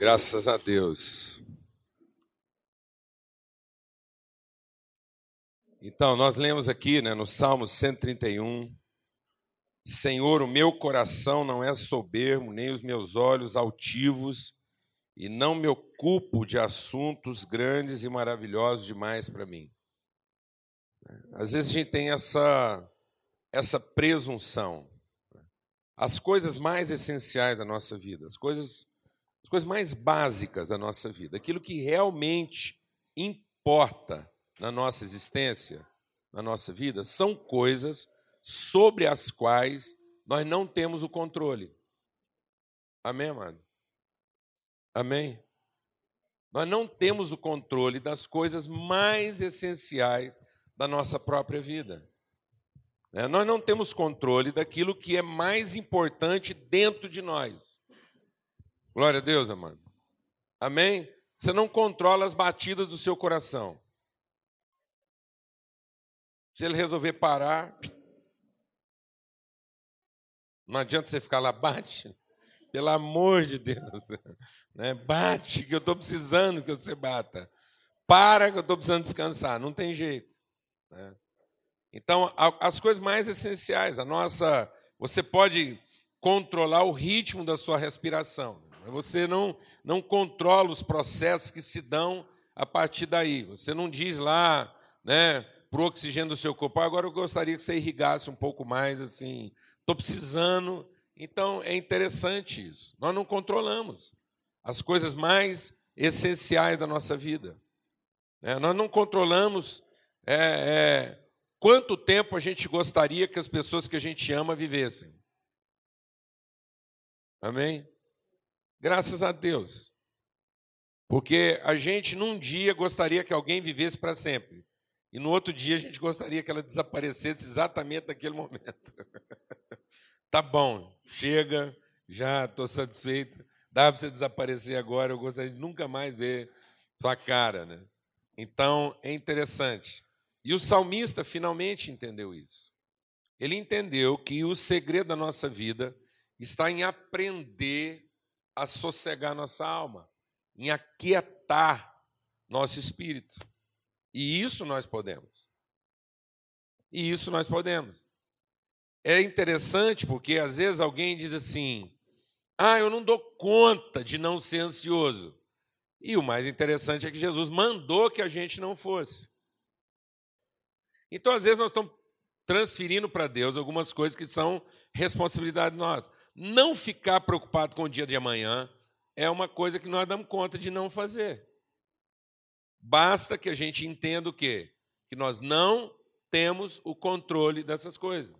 Graças a Deus. Então, nós lemos aqui, né, no Salmo 131, Senhor, o meu coração não é soberbo, nem os meus olhos altivos, e não me ocupo de assuntos grandes e maravilhosos demais para mim. Às vezes a gente tem essa presunção. As coisas mais essenciais da nossa vida, as coisas mais básicas da nossa vida, aquilo que realmente importa na nossa existência, na nossa vida, são coisas sobre as quais nós não temos o controle. Amém, amado? Amém? Nós não temos o controle das coisas mais essenciais da nossa própria vida. Nós não temos controle daquilo que é mais importante dentro de nós. Glória a Deus, amado. Amém? Você não controla as batidas do seu coração. Se ele resolver parar, não adianta você ficar lá, bate. Pelo amor de Deus. Né? Bate, que eu estou precisando que você bata. Para, que eu estou precisando descansar. Não tem jeito. Né? Então, as coisas mais essenciais, você pode controlar o ritmo da sua respiração. Você não controla os processos que se dão a partir daí. Você não diz lá, né, para o oxigênio do seu corpo, agora eu gostaria que você irrigasse um pouco mais, assim, estou precisando. Então, é interessante isso. Nós não controlamos as coisas mais essenciais da nossa vida. Nós não controlamos quanto tempo a gente gostaria que as pessoas que a gente ama vivessem. Amém? Graças a Deus. Porque a gente, num dia, gostaria que alguém vivesse para sempre. E no outro dia, a gente gostaria que ela desaparecesse exatamente naquele momento. Tá bom, chega, já estou satisfeito. Dá para você desaparecer agora, eu gostaria de nunca mais ver sua cara. Né? Então, é interessante. E o salmista finalmente entendeu isso. Ele entendeu que o segredo da nossa vida está em aprender a sossegar nossa alma, em aquietar nosso espírito. E isso nós podemos. E isso nós podemos. É interessante porque, às vezes, alguém diz assim, eu não dou conta de não ser ansioso. E o mais interessante é que Jesus mandou que a gente não fosse. Então, às vezes, nós estamos transferindo para Deus algumas coisas que são responsabilidade nossa. Não ficar preocupado com o dia de amanhã é uma coisa que nós damos conta de não fazer. Basta que a gente entenda o quê? Que nós não temos o controle dessas coisas.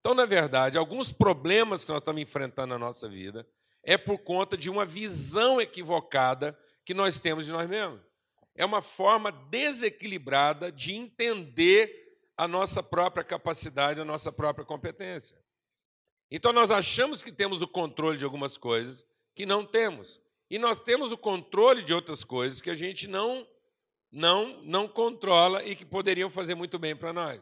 Então, na verdade, alguns problemas que nós estamos enfrentando na nossa vida é por conta de uma visão equivocada que nós temos de nós mesmos. É uma forma desequilibrada de entender a nossa própria capacidade, a nossa própria competência. Então, nós achamos que temos o controle de algumas coisas que não temos. E nós temos o controle de outras coisas que a gente não controla e que poderiam fazer muito bem para nós.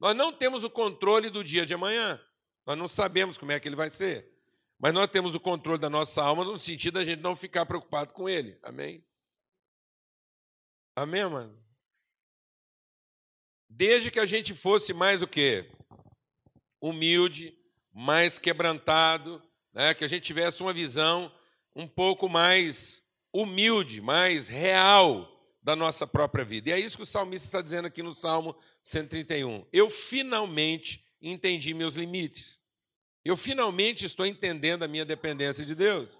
Nós não temos o controle do dia de amanhã. Nós não sabemos como é que ele vai ser. Mas nós temos o controle da nossa alma no sentido da gente não ficar preocupado com ele. Amém? Amém, mano? Desde que a gente fosse mais o quê? Humilde, mais quebrantado, né? Que a gente tivesse uma visão um pouco mais humilde, mais real da nossa própria vida. E é isso que o salmista está dizendo aqui no Salmo 131. Eu finalmente entendi meus limites. Eu finalmente estou entendendo a minha dependência de Deus.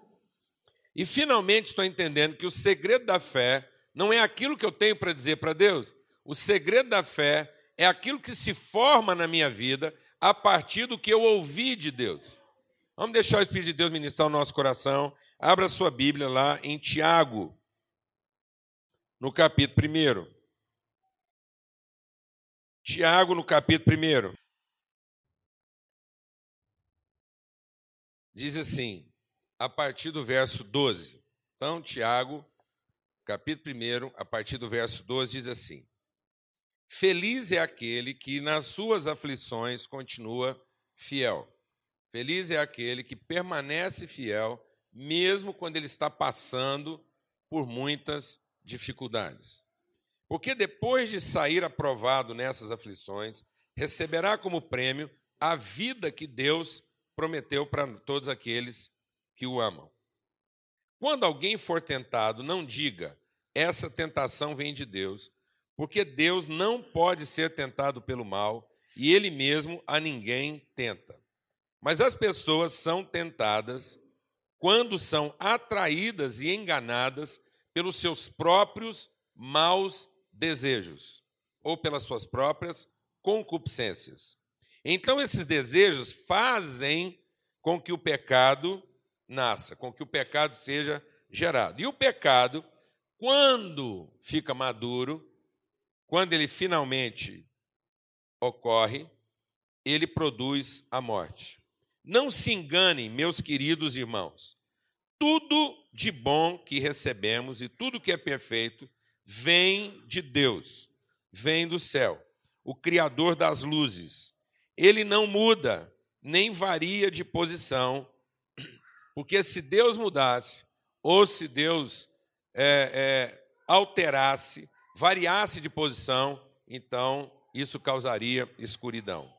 E finalmente estou entendendo que o segredo da fé não é aquilo que eu tenho para dizer para Deus. O segredo da fé é aquilo que se forma na minha vida a partir do que eu ouvi de Deus. Vamos deixar o Espírito de Deus ministrar o nosso coração. Abra sua Bíblia lá em Tiago, no capítulo 1. Tiago, no capítulo 1. Diz assim, a partir do verso 12. Então, Tiago, capítulo 1, a partir do verso 12, diz assim. Feliz é aquele que nas suas aflições continua fiel. Feliz é aquele que permanece fiel mesmo quando ele está passando por muitas dificuldades. Porque depois de sair aprovado nessas aflições, receberá como prêmio a vida que Deus prometeu para todos aqueles que o amam. Quando alguém for tentado, não diga, essa tentação vem de Deus, porque Deus não pode ser tentado pelo mal e Ele mesmo a ninguém tenta. Mas as pessoas são tentadas quando são atraídas e enganadas pelos seus próprios maus desejos ou pelas suas próprias concupiscências. Então, esses desejos fazem com que o pecado nasça, com que o pecado seja gerado. E o pecado, quando fica maduro, quando ele finalmente ocorre, ele produz a morte. Não se enganem, meus queridos irmãos. Tudo de bom que recebemos e tudo que é perfeito vem de Deus, vem do céu, o Criador das luzes. Ele não muda, nem varia de posição, porque se Deus mudasse, ou se Deus alterasse, variasse de posição, então isso causaria escuridão.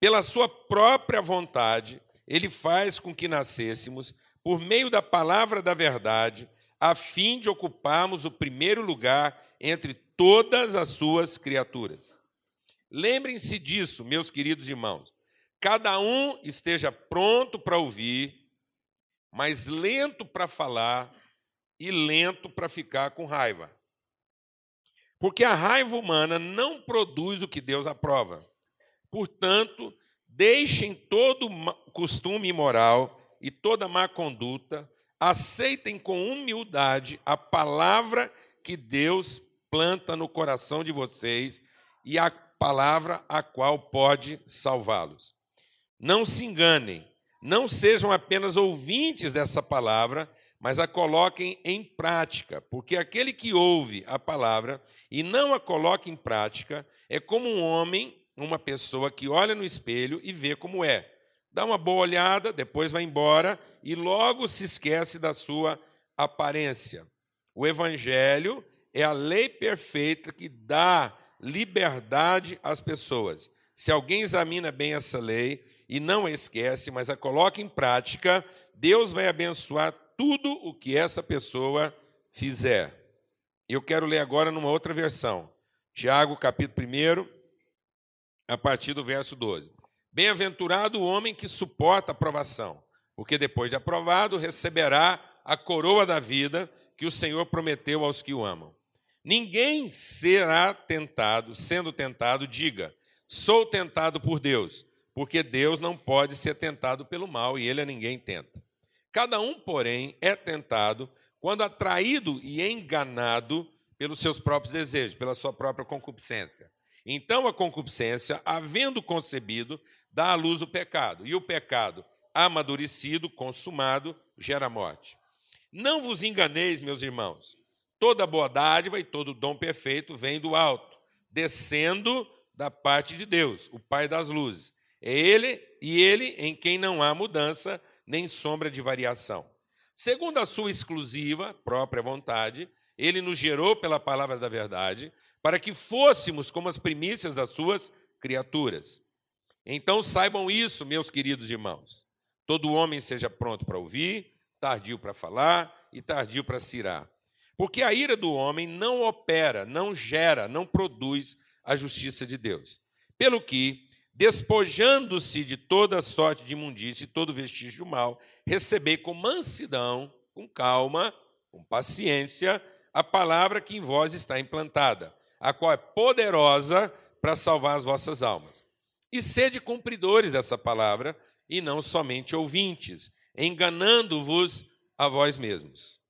Pela sua própria vontade, ele faz com que nascêssemos, por meio da palavra da verdade, a fim de ocuparmos o primeiro lugar entre todas as suas criaturas. Lembrem-se disso, meus queridos irmãos. Cada um esteja pronto para ouvir, mas lento para falar e lento para ficar com raiva. Porque a raiva humana não produz o que Deus aprova. Portanto, deixem todo costume imoral e toda má conduta, aceitem com humildade a palavra que Deus planta no coração de vocês e a palavra a qual pode salvá-los. Não se enganem, não sejam apenas ouvintes dessa palavra, mas a coloquem em prática, porque aquele que ouve a palavra e não a coloca em prática é como um homem, uma pessoa que olha no espelho e vê como é. Dá uma boa olhada, depois vai embora e logo se esquece da sua aparência. O Evangelho é a lei perfeita que dá liberdade às pessoas. Se alguém examina bem essa lei e não a esquece, mas a coloca em prática, Deus vai abençoar tudo o que essa pessoa fizer. Eu quero ler agora numa outra versão. Tiago, capítulo 1, a partir do verso 12. Bem-aventurado o homem que suporta a provação, porque depois de aprovado receberá a coroa da vida que o Senhor prometeu aos que o amam. Ninguém será tentado, sendo tentado, diga, sou tentado por Deus, porque Deus não pode ser tentado pelo mal e ele a ninguém tenta. Cada um, porém, é tentado quando atraído e enganado pelos seus próprios desejos, pela sua própria concupiscência. Então a concupiscência, havendo concebido, dá à luz o pecado, e o pecado, amadurecido, consumado, gera morte. Não vos enganeis, meus irmãos. Toda boa dádiva e todo dom perfeito vem do alto, descendo da parte de Deus, o Pai das luzes. É Ele, e Ele em quem não há mudança, nem sombra de variação. Segundo a sua exclusiva, própria vontade, Ele nos gerou pela palavra da verdade, para que fôssemos como as primícias das suas criaturas. Então saibam isso, meus queridos irmãos. Todo homem seja pronto para ouvir, tardio para falar e tardio para se irar. Porque a ira do homem não opera, não gera, não produz a justiça de Deus. Pelo que, despojando-se de toda sorte de imundícia e todo vestígio do mal, recebei com mansidão, com calma, com paciência, a palavra que em vós está implantada, a qual é poderosa para salvar as vossas almas. E sede cumpridores dessa palavra, e não somente ouvintes, enganando-vos a vós mesmos.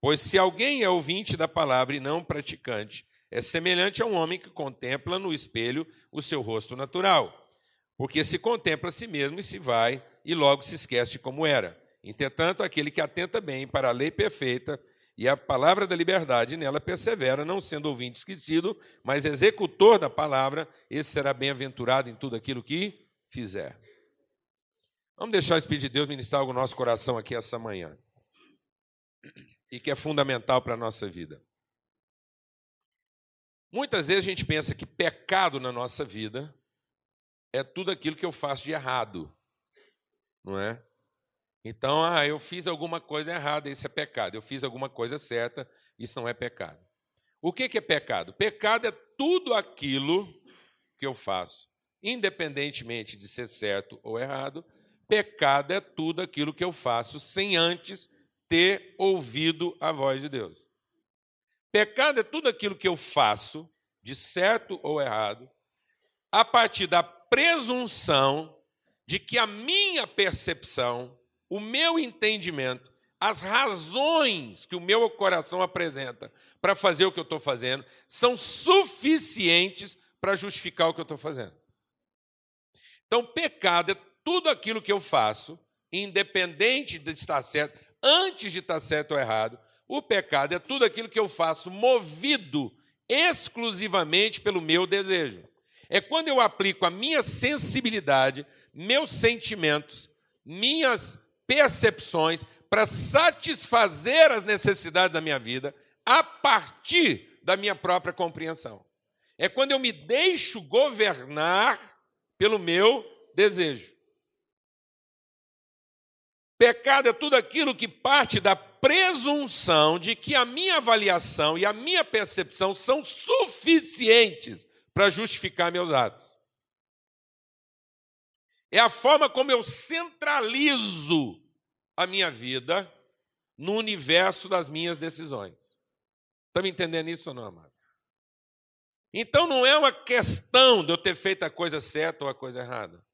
Pois se alguém é ouvinte da palavra e não praticante, é semelhante a um homem que contempla no espelho o seu rosto natural, porque se contempla a si mesmo e se vai, e logo se esquece de como era. Entretanto, aquele que atenta bem para a lei perfeita e a palavra da liberdade nela persevera, não sendo ouvinte esquecido, mas executor da palavra, esse será bem-aventurado em tudo aquilo que fizer. Vamos deixar o Espírito de Deus ministrar algo no nosso coração aqui essa manhã. e que é fundamental para a nossa vida. Muitas vezes a gente pensa que pecado na nossa vida é tudo aquilo que eu faço de errado, não é? Então, eu fiz alguma coisa errada, isso é pecado. Eu fiz alguma coisa certa, isso não é pecado. O que é pecado? Pecado é tudo aquilo que eu faço, independentemente de ser certo ou errado. Pecado é tudo aquilo que eu faço sem antes ter ouvido a voz de Deus. Pecado é tudo aquilo que eu faço, de certo ou errado, a partir da presunção de que a minha percepção, o meu entendimento, as razões que o meu coração apresenta para fazer o que eu estou fazendo são suficientes para justificar o que eu estou fazendo. Então, pecado é tudo aquilo que eu faço, independente de estar certo, antes de estar certo ou errado. O pecado é tudo aquilo que eu faço movido exclusivamente pelo meu desejo. É quando eu aplico a minha sensibilidade, meus sentimentos, minhas percepções para satisfazer as necessidades da minha vida a partir da minha própria compreensão. É quando eu me deixo governar pelo meu desejo. Pecado é tudo aquilo que parte da presunção de que a minha avaliação e a minha percepção são suficientes para justificar meus atos. É a forma como eu centralizo a minha vida no universo das minhas decisões. Está me entendendo isso ou não, amado? Então, não é uma questão de eu ter feito a coisa certa ou a coisa errada.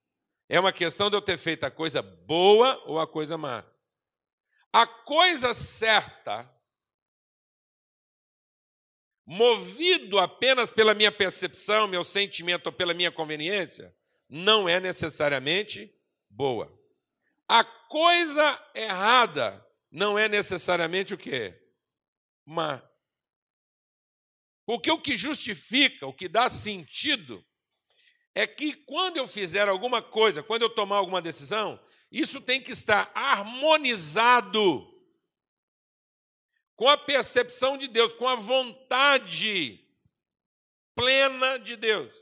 É uma questão de eu ter feito a coisa boa ou a coisa má. A coisa certa, movido apenas pela minha percepção, meu sentimento ou pela minha conveniência, não é necessariamente boa. A coisa errada não é necessariamente o quê? Má. Porque o que justifica, o que dá sentido, é que quando eu fizer alguma coisa, quando eu tomar alguma decisão, isso tem que estar harmonizado com a percepção de Deus, com a vontade plena de Deus.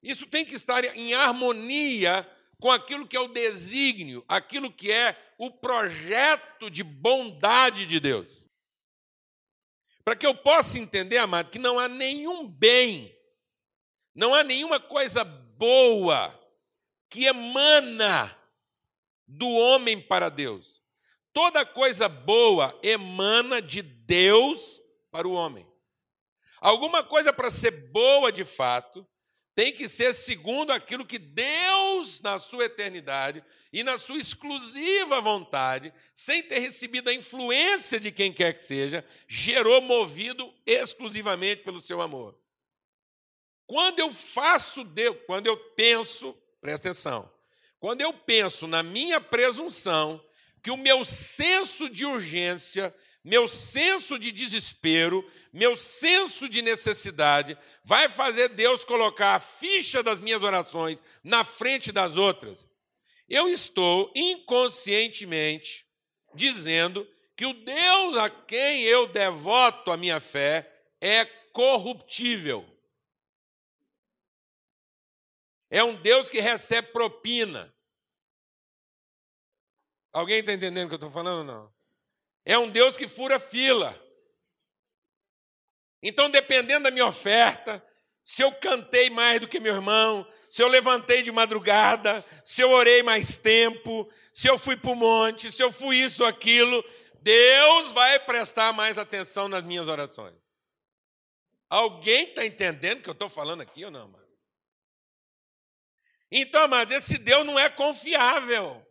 Isso tem que estar em harmonia com aquilo que é o desígnio, aquilo que é o projeto de bondade de Deus. Para que eu possa entender, amado, que não há nenhum bem, não há nenhuma coisa boa que emana do homem para Deus. Toda coisa boa emana de Deus para o homem. Alguma coisa para ser boa de fato tem que ser segundo aquilo que Deus, na sua eternidade e na sua exclusiva vontade, sem ter recebido a influência de quem quer que seja, gerou, movido exclusivamente pelo seu amor. Quando eu faço Deus, quando eu penso, presta atenção, quando eu penso na minha presunção, que o meu senso de urgência, meu senso de desespero, meu senso de necessidade vai fazer Deus colocar a ficha das minhas orações na frente das outras, eu estou inconscientemente dizendo que o Deus a quem eu devoto a minha fé é corruptível. É um Deus que recebe propina. Alguém está entendendo o que eu estou falando ou não? É um Deus que fura fila. Então, dependendo da minha oferta, se eu cantei mais do que meu irmão, se eu levantei de madrugada, se eu orei mais tempo, se eu fui para o monte, se eu fui isso ou aquilo, Deus vai prestar mais atenção nas minhas orações. Alguém está entendendo o que eu estou falando aqui ou não, mano? Então, amados, esse Deus não é confiável.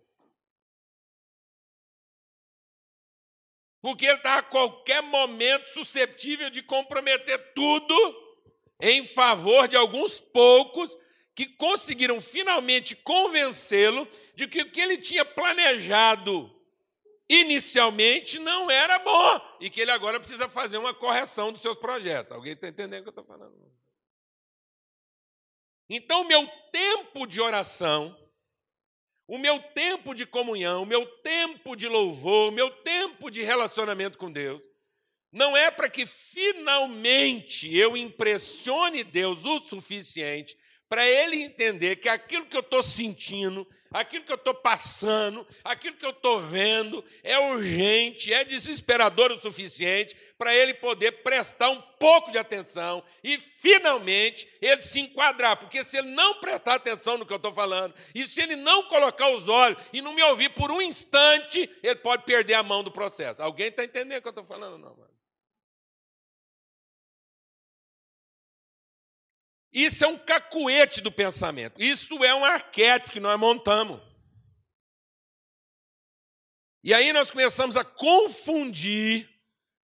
Porque ele está a qualquer momento suscetível de comprometer tudo em favor de alguns poucos que conseguiram finalmente convencê-lo de que o que ele tinha planejado inicialmente não era bom e que ele agora precisa fazer uma correção dos seus projetos. Alguém está entendendo o que eu estou falando? Então, o meu tempo de oração, O meu tempo de comunhão, o meu tempo de louvor, o meu tempo de relacionamento com Deus, não é para que finalmente eu impressione Deus o suficiente para Ele entender que aquilo que eu estou sentindo, aquilo que eu estou passando, aquilo que eu estou vendo, é urgente, é desesperador o suficiente para Ele poder prestar um pouco de atenção e, finalmente, Ele se enquadrar. Porque se Ele não prestar atenção no que eu estou falando e se Ele não colocar os olhos e não me ouvir por um instante, Ele pode perder a mão do processo. Alguém está entendendo o que eu estou falando? Não, mano. Isso é um cacuete do pensamento. Isso é um arquétipo que nós montamos. E aí nós começamos a confundir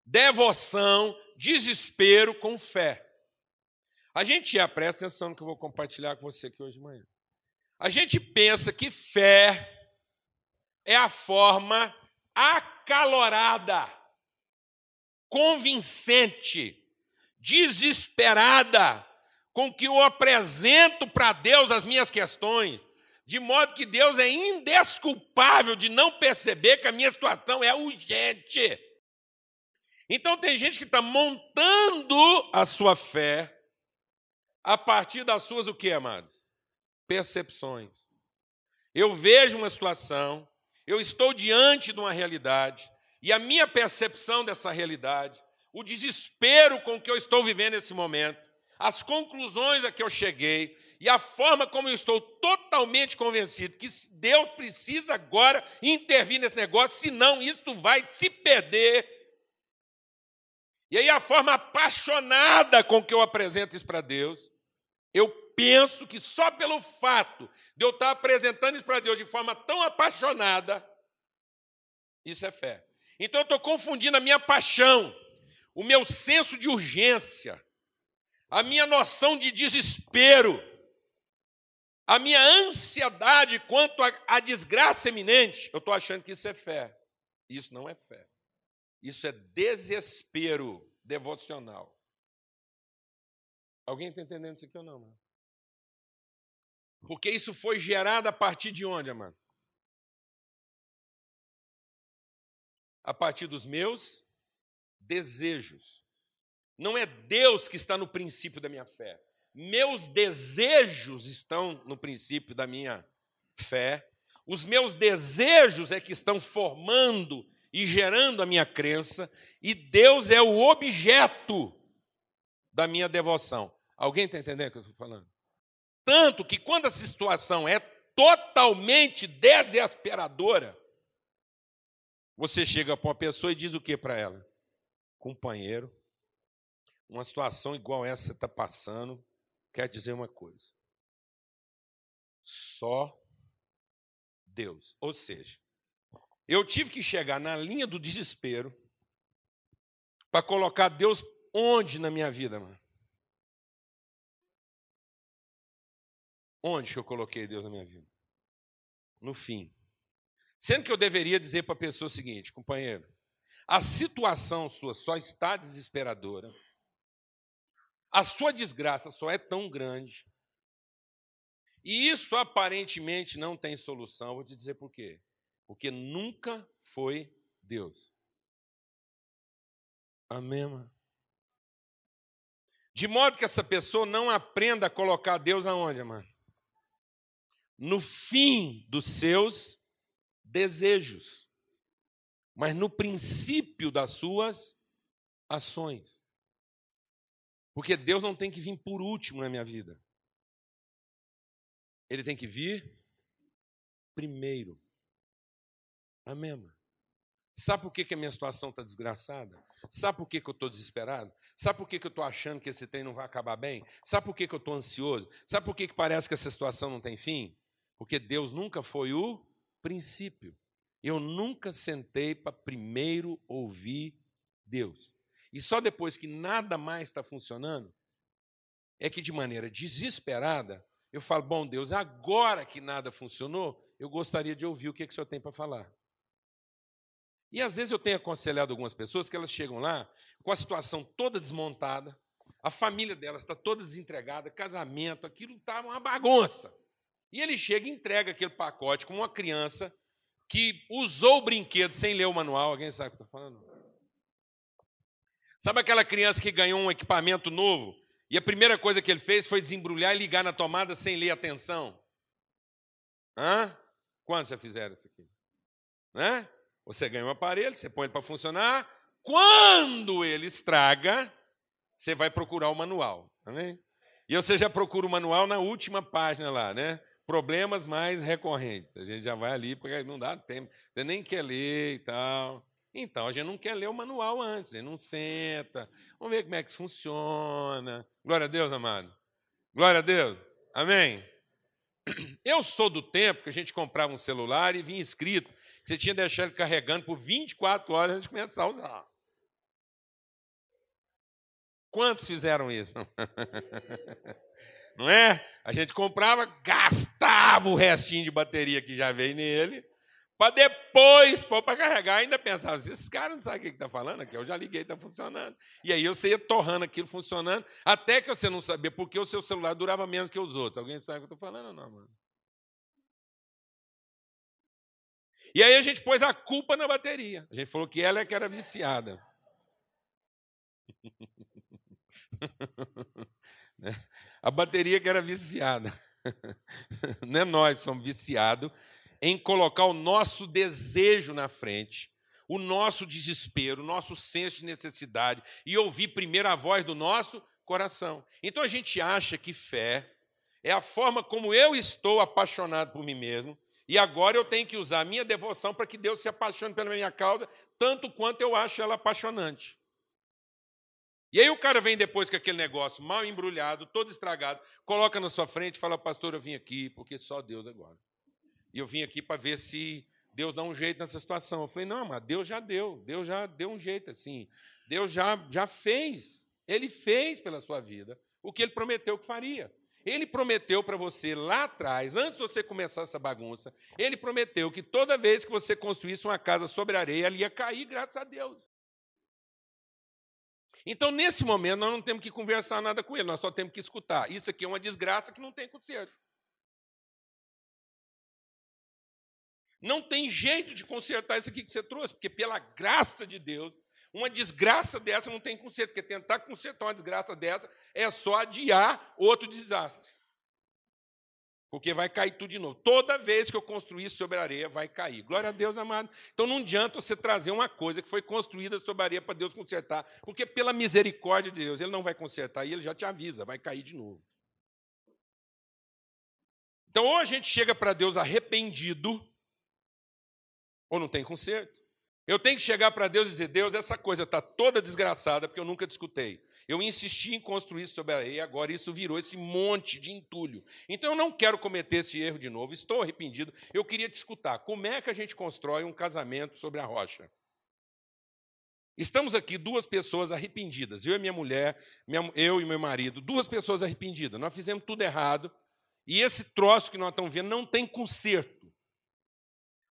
devoção, desespero com fé. A gente, presta atenção no que eu vou compartilhar com você aqui hoje de manhã. A gente pensa que fé é a forma acalorada, convincente, desesperada, com que eu apresento para Deus as minhas questões, de modo que Deus é indesculpável de não perceber que a minha situação é urgente. Então, tem gente que está montando a sua fé a partir das suas, o quê, amados? Percepções. Eu vejo uma situação, eu estou diante de uma realidade, e a minha percepção dessa realidade, o desespero com que eu estou vivendo nesse momento, as conclusões a que eu cheguei e a forma como eu estou totalmente convencido que Deus precisa agora intervir nesse negócio, senão isto vai se perder. E aí a forma apaixonada com que eu apresento isso para Deus, eu penso que só pelo fato de eu estar apresentando isso para Deus de forma tão apaixonada, isso é fé. Então eu estou confundindo a minha paixão, o meu senso de urgência, a minha noção de desespero, a minha ansiedade quanto à desgraça iminente, eu estou achando que isso é fé. Isso não é fé. Isso é desespero devocional. Alguém está entendendo isso aqui ou não, mano? Porque isso foi gerado a partir de onde, mano? A partir dos meus desejos. Não é Deus que está no princípio da minha fé. Meus desejos estão no princípio da minha fé. Os meus desejos é que estão formando e gerando a minha crença. E Deus é o objeto da minha devoção. Alguém está entendendo o que eu estou falando? Tanto que quando a situação é totalmente desesperadora, você chega para uma pessoa e diz o que para ela? Companheiro, uma situação igual essa que você está passando quer dizer uma coisa. Só Deus. Ou seja, eu tive que chegar na linha do desespero para colocar Deus onde na minha vida, mano? Onde que eu coloquei Deus na minha vida? No fim. Sendo que eu deveria dizer para a pessoa o seguinte, companheiro, a situação sua só está desesperadora, a sua desgraça só é tão grande. E isso aparentemente não tem solução. Vou te dizer por quê. Porque nunca foi Deus. Amém, mano? De modo que essa pessoa não aprenda a colocar Deus aonde, mano? No fim dos seus desejos. Mas no princípio das suas ações. Porque Deus não tem que vir por último na minha vida. Ele tem que vir primeiro. Amém, mano? Sabe por que a minha situação está desgraçada? Sabe por que eu estou desesperado? Sabe por que eu estou achando que esse trem não vai acabar bem? Sabe por que eu estou ansioso? Sabe por que parece que essa situação não tem fim? Porque Deus nunca foi o princípio. Eu nunca sentei para primeiro ouvir Deus. E só depois que nada mais está funcionando, é que de maneira desesperada, eu falo, bom Deus, agora que nada funcionou, eu gostaria de ouvir o que o Senhor tem para falar. E às vezes eu tenho aconselhado algumas pessoas que elas chegam lá com a situação toda desmontada, a família delas está toda desentregada, casamento, aquilo está uma bagunça. E ele chega e entrega aquele pacote com uma criança que usou o brinquedo sem ler o manual. Alguém sabe o que eu estou falando? Sabe aquela criança que ganhou um equipamento novo e a primeira coisa que ele fez foi desembrulhar e ligar na tomada sem ler a tensão? Hã? Quantos já fizeram isso aqui? Né? Você ganha um aparelho, você põe ele para funcionar. Quando ele estraga, você vai procurar o manual. Tá vendo? E você já procura o manual na última página lá, né? Problemas mais recorrentes. A gente já vai ali, porque não dá tempo. Você nem quer ler e tal. Então, a gente não quer ler o manual antes. A gente não senta. Vamos ver como é que funciona. Glória a Deus, amado. Glória a Deus. Amém? Eu sou do tempo que a gente comprava um celular e vinha escrito que você tinha que deixar ele carregando por 24 horas antes de começar a usar. Quantos fizeram isso? Não é? A gente comprava, gastava o restinho de bateria que já veio nele, para depois pôr para carregar. Ainda pensava, esses caras não sabem o que está falando aqui, eu já liguei, está funcionando. E aí você ia torrando aquilo funcionando, até que você não sabia, porque o seu celular durava menos que os outros. Alguém sabe o que eu estou falando ou não, mano? E aí a gente pôs a culpa na bateria. A gente falou que ela é que era viciada. A bateria que era viciada. Não é nós que somos viciados em colocar o nosso desejo na frente, o nosso desespero, o nosso senso de necessidade e ouvir primeiro a voz do nosso coração. Então a gente acha que fé é a forma como eu estou apaixonado por mim mesmo e agora eu tenho que usar a minha devoção para que Deus se apaixone pela minha causa tanto quanto eu acho ela apaixonante. E aí o cara vem depois com aquele negócio mal embrulhado, todo estragado, coloca na sua frente e fala, pastor, eu vim aqui porque só Deus agora. E eu vim aqui para ver se Deus dá um jeito nessa situação. Eu falei, não, mas Deus já deu um jeito assim. Deus já fez, Ele fez pela sua vida o que Ele prometeu que faria. Ele prometeu para você lá atrás, antes de você começar essa bagunça, Ele prometeu que toda vez que você construísse uma casa sobre areia, ela ia cair, graças a Deus. Então, nesse momento, nós não temos que conversar nada com ele, nós só temos que escutar. Isso aqui é uma desgraça que não tem conserto. Não tem jeito de consertar isso aqui que você trouxe, porque, pela graça de Deus, uma desgraça dessa não tem conserto, porque tentar consertar uma desgraça dessa é só adiar outro desastre. Porque vai cair tudo de novo. Toda vez que eu construir sobre a areia, vai cair. Glória a Deus, amado. Então, não adianta você trazer uma coisa que foi construída sobre a areia para Deus consertar, porque, pela misericórdia de Deus, Ele não vai consertar e Ele já te avisa, vai cair de novo. Então, ou a gente chega para Deus arrependido, ou não tem conserto. Eu tenho que chegar para Deus e dizer, Deus, essa coisa está toda desgraçada porque eu nunca discutei. Eu insisti em construir sobre a areia, agora isso virou esse monte de entulho. Então, eu não quero cometer esse erro de novo, estou arrependido. Eu queria te escutar. Como é que a gente constrói um casamento sobre a rocha? Estamos aqui duas pessoas arrependidas, eu e minha mulher, eu e meu marido, duas pessoas arrependidas. Nós fizemos tudo errado e esse troço que nós estamos vendo não tem conserto.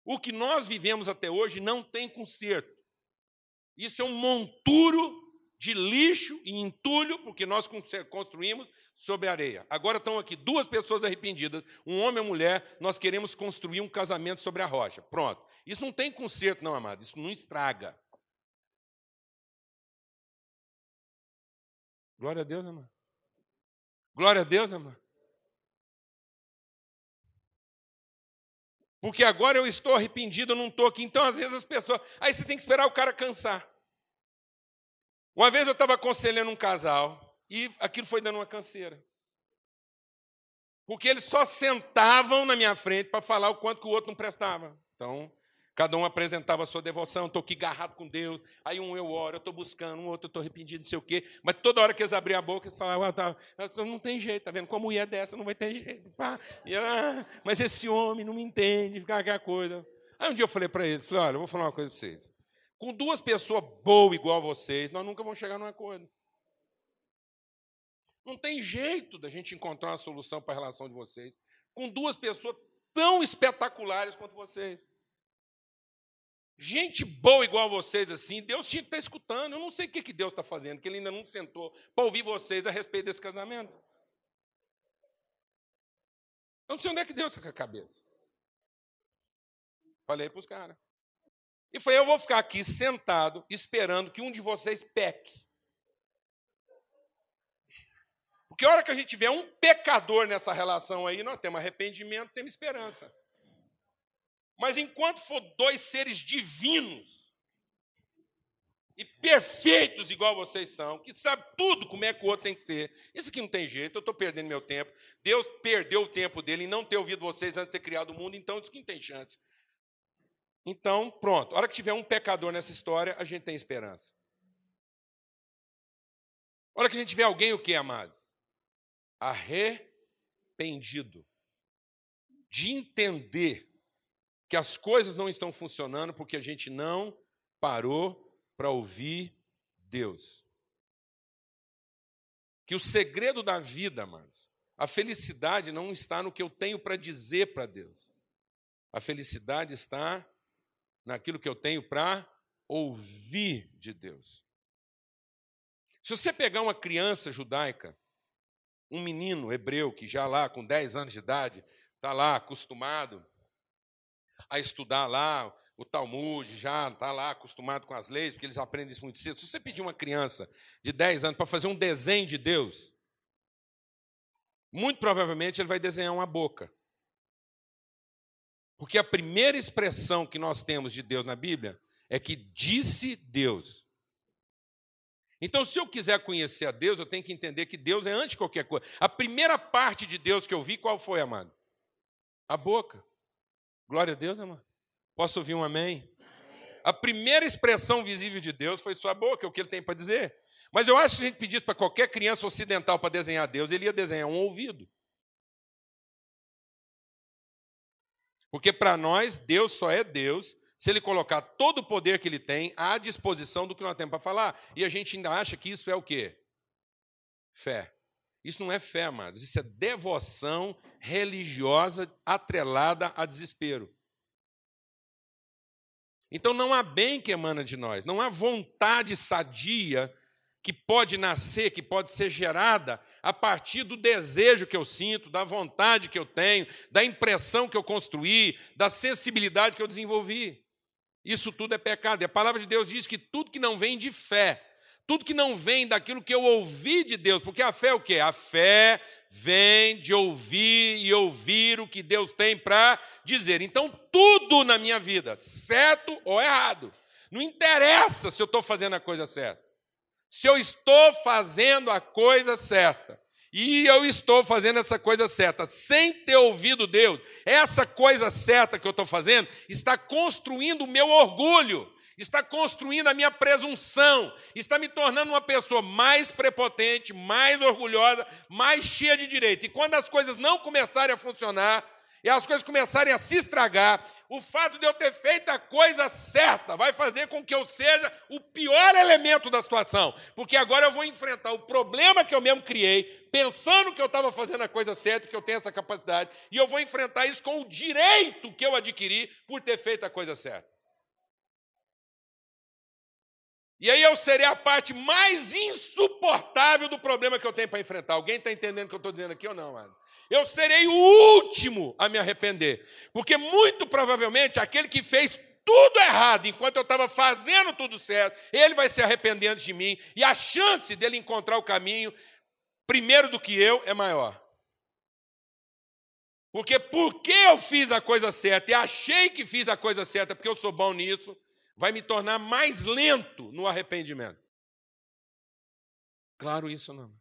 O que nós vivemos até hoje não tem conserto. Isso é um monturo de lixo e entulho, porque nós construímos sobre areia. Agora estão aqui duas pessoas arrependidas, um homem e uma mulher, nós queremos construir um casamento sobre a rocha. Pronto. Isso não tem conserto, não, amado. Isso não estraga. Glória a Deus, amado. Glória a Deus, amado. Porque agora eu estou arrependido, eu não estou aqui. Então, às vezes, as pessoas... Aí você tem que esperar o cara cansar. Uma vez eu estava aconselhando um casal e aquilo foi dando uma canseira. Porque eles só sentavam na minha frente para falar o quanto que o outro não prestava. Então, cada um apresentava a sua devoção, estou aqui garrado com Deus, aí um eu oro, eu estou buscando, um outro eu estou arrependido, não sei o quê. Mas toda hora que eles abriam a boca, eles falavam, não tem jeito, tá vendo? Com a mulher dessa não vai ter jeito. Pá. E ela, mas esse homem não me entende, fica aquela coisa. Aí um dia eu falei para eles, falei, olha, eu vou falar uma coisa para vocês. Com duas pessoas boas igual a vocês, nós nunca vamos chegar num acordo. Não tem jeito da gente encontrar uma solução para a relação de vocês com duas pessoas tão espetaculares quanto vocês. Gente boa igual a vocês, assim, Deus tinha que estar escutando. Eu não sei o que Deus está fazendo, que Ele ainda não sentou para ouvir vocês a respeito desse casamento. Eu não sei onde é que deu essa cabeça. Falei para os caras. E falei, eu vou ficar aqui sentado esperando que um de vocês peque. Porque a hora que a gente tiver um pecador nessa relação aí, nós temos arrependimento, temos esperança. Mas enquanto for dois seres divinos e perfeitos igual vocês são, que sabe tudo como é que o outro tem que ser, isso aqui não tem jeito, eu estou perdendo meu tempo, Deus perdeu o tempo dele em não ter ouvido vocês antes de ter criado o mundo, então isso aqui não tem chance. Então, pronto, a hora que tiver um pecador nessa história, a gente tem esperança. A hora que a gente tiver alguém, o que, amado? Arrependido de entender que as coisas não estão funcionando porque a gente não parou para ouvir Deus. Que o segredo da vida, amados, a felicidade não está no que eu tenho para dizer para Deus. A felicidade está naquilo que eu tenho para ouvir de Deus. Se você pegar uma criança judaica, um menino hebreu que já lá com 10 anos de idade está lá acostumado a estudar lá o Talmud, já está lá acostumado com as leis, porque eles aprendem isso muito cedo. Se você pedir uma criança de 10 anos para fazer um desenho de Deus, muito provavelmente ele vai desenhar uma boca. Porque a primeira expressão que nós temos de Deus na Bíblia é que disse Deus. Então, se eu quiser conhecer a Deus, eu tenho que entender que Deus é antes de qualquer coisa. A primeira parte de Deus que eu vi, qual foi, amado? A boca. Glória a Deus, amado. Posso ouvir um amém? Amém. A primeira expressão visível de Deus foi sua boca, é o que ele tem para dizer. Mas eu acho que se a gente pedisse para qualquer criança ocidental para desenhar Deus, ele ia desenhar um ouvido. Porque para nós, Deus só é Deus se ele colocar todo o poder que ele tem à disposição do que nós temos para falar. E a gente ainda acha que isso é o quê? Fé. Isso não é fé, amados. Isso é devoção religiosa atrelada a desespero. Então, não há bem que emana de nós. Não há vontade sadia que pode nascer, que pode ser gerada a partir do desejo que eu sinto, da vontade que eu tenho, da impressão que eu construí, da sensibilidade que eu desenvolvi. Isso tudo é pecado. E a palavra de Deus diz que tudo que não vem de fé, tudo que não vem daquilo que eu ouvi de Deus, porque a fé é o quê? A fé vem de ouvir e ouvir o que Deus tem para dizer. Então, tudo na minha vida, certo ou errado, não interessa se eu estou fazendo a coisa certa. Se eu estou fazendo a coisa certa, e eu estou fazendo essa coisa certa sem ter ouvido Deus, essa coisa certa que eu estou fazendo está construindo o meu orgulho, está construindo a minha presunção, está me tornando uma pessoa mais prepotente, mais orgulhosa, mais cheia de direito. E quando as coisas não começarem a funcionar, e as coisas começarem a se estragar, o fato de eu ter feito a coisa certa vai fazer com que eu seja o pior elemento da situação, porque agora eu vou enfrentar o problema que eu mesmo criei, pensando que eu estava fazendo a coisa certa, que eu tenho essa capacidade, e eu vou enfrentar isso com o direito que eu adquiri por ter feito a coisa certa. E aí eu serei a parte mais insuportável do problema que eu tenho para enfrentar. Alguém está entendendo o que eu estou dizendo aqui ou não, mano? Eu serei o último a me arrepender. Porque, muito provavelmente, aquele que fez tudo errado, enquanto eu estava fazendo tudo certo, ele vai se arrepender antes de mim, e a chance dele encontrar o caminho, primeiro do que eu, é maior. Porque eu fiz a coisa certa e achei que fiz a coisa certa porque eu sou bom nisso, vai me tornar mais lento no arrependimento. Claro isso não.